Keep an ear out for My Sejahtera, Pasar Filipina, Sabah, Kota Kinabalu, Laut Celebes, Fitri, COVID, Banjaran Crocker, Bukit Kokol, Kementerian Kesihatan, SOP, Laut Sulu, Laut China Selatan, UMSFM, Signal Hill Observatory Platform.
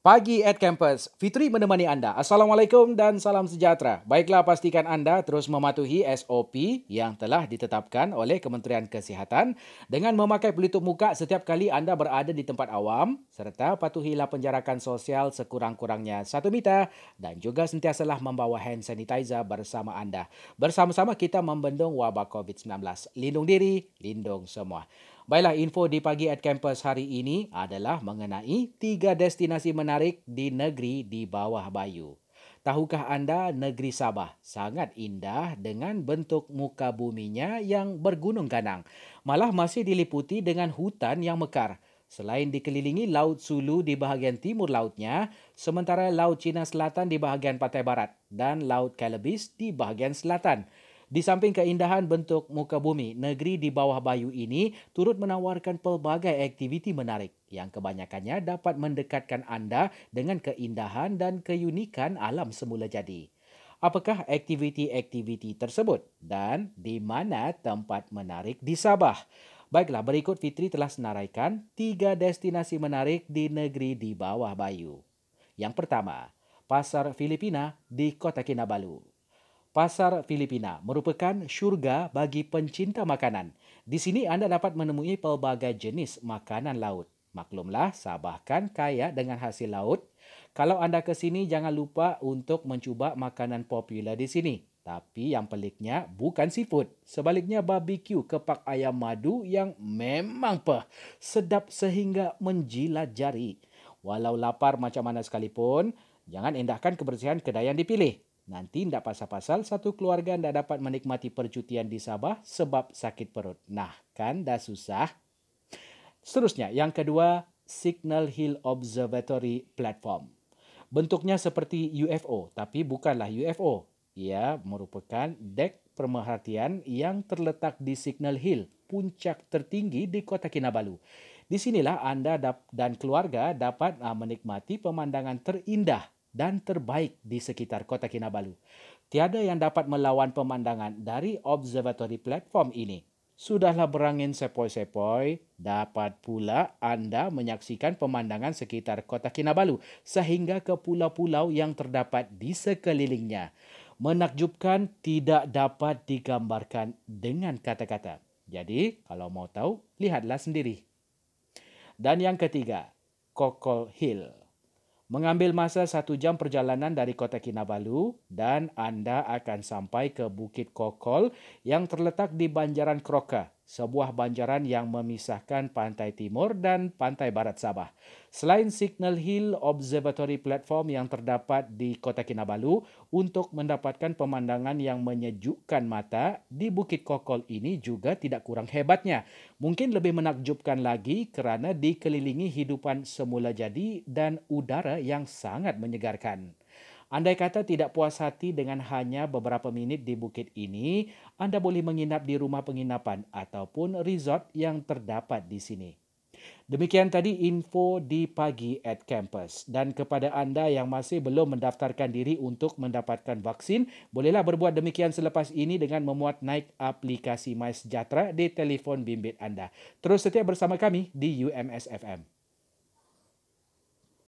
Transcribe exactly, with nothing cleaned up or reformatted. Pagi at Campus, Fitri menemani anda. Assalamualaikum dan salam sejahtera. Baiklah, pastikan anda terus mematuhi S O P yang telah ditetapkan oleh Kementerian Kesihatan dengan memakai pelitup muka setiap kali anda berada di tempat awam serta patuhilah penjarakan sosial sekurang-kurangnya satu meter dan juga sentiasalah membawa hand sanitizer bersama anda. Bersama-sama kita membendung wabak COVID sembilan belas. Lindung diri, lindung semua. Baiklah, info di Pagi at Campus hari ini adalah mengenai tiga destinasi menarik di negeri di bawah bayu. Tahukah anda negeri Sabah sangat indah dengan bentuk muka buminya yang bergunung ganang. Malah masih diliputi dengan hutan yang mekar. Selain dikelilingi Laut Sulu di bahagian timur lautnya, sementara Laut China Selatan di bahagian pantai barat dan Laut Celebes di bahagian selatan. Di samping keindahan bentuk muka bumi, negeri di bawah bayu ini turut menawarkan pelbagai aktiviti menarik yang kebanyakannya dapat mendekatkan anda dengan keindahan dan keunikan alam semula jadi. Apakah aktiviti-aktiviti tersebut dan di mana tempat menarik di Sabah? Baiklah, berikut Fitri telah senaraikan tiga destinasi menarik di negeri di bawah bayu. Yang pertama, Pasar Filipina di Kota Kinabalu. Pasar Filipina merupakan syurga bagi pencinta makanan. Di sini anda dapat menemui pelbagai jenis makanan laut. Maklumlah, Sabah kan kaya dengan hasil laut. Kalau anda ke sini, jangan lupa untuk mencuba makanan popular di sini. Tapi yang peliknya bukan seafood. Sebaliknya, barbecue kepak ayam madu yang memang peh. Sedap sehingga menjilat jari. Walau lapar macam mana sekalipun, jangan endahkan kebersihan kedai yang dipilih. Nanti tidak pasal-pasal satu keluarga tidak dapat menikmati percutian di Sabah sebab sakit perut. Nah, kan dah susah. Seterusnya, yang kedua, Signal Hill Observatory Platform. Bentuknya seperti U F O, tapi bukanlah U F O. Ia merupakan dek pemerhatian yang terletak di Signal Hill, puncak tertinggi di Kota Kinabalu. Di sinilah anda dan keluarga dapat menikmati pemandangan terindah dan terbaik di sekitar Kota Kinabalu. Tiada yang dapat melawan pemandangan dari observatory platform ini. Sudahlah berangin sepoi-sepoi, dapat pula anda menyaksikan pemandangan sekitar Kota Kinabalu sehingga ke pulau-pulau yang terdapat di sekelilingnya. Menakjubkan tidak dapat digambarkan dengan kata-kata. Jadi, kalau mau tahu, lihatlah sendiri. Dan yang ketiga, Kokol Hill. Mengambil masa satu jam perjalanan dari Kota Kinabalu dan anda akan sampai ke Bukit Kokol yang terletak di Banjaran Crocker, sebuah banjaran yang memisahkan pantai timur dan pantai barat Sabah. Selain Signal Hill Observatory Platform yang terdapat di Kota Kinabalu, untuk mendapatkan pemandangan yang menyejukkan mata di Bukit Kokol ini juga tidak kurang hebatnya. Mungkin lebih menakjubkan lagi kerana dikelilingi hidupan semula jadi dan udara yang sangat menyegarkan. Andai kata tidak puas hati dengan hanya beberapa minit di bukit ini, anda boleh menginap di rumah penginapan ataupun resort yang terdapat di sini. Demikian tadi info di Pagi at Campus. Dan kepada anda yang masih belum mendaftarkan diri untuk mendapatkan vaksin, bolehlah berbuat demikian selepas ini dengan memuat naik aplikasi My Sejahtera di telefon bimbit anda. Terus setia bersama kami di U M S F M.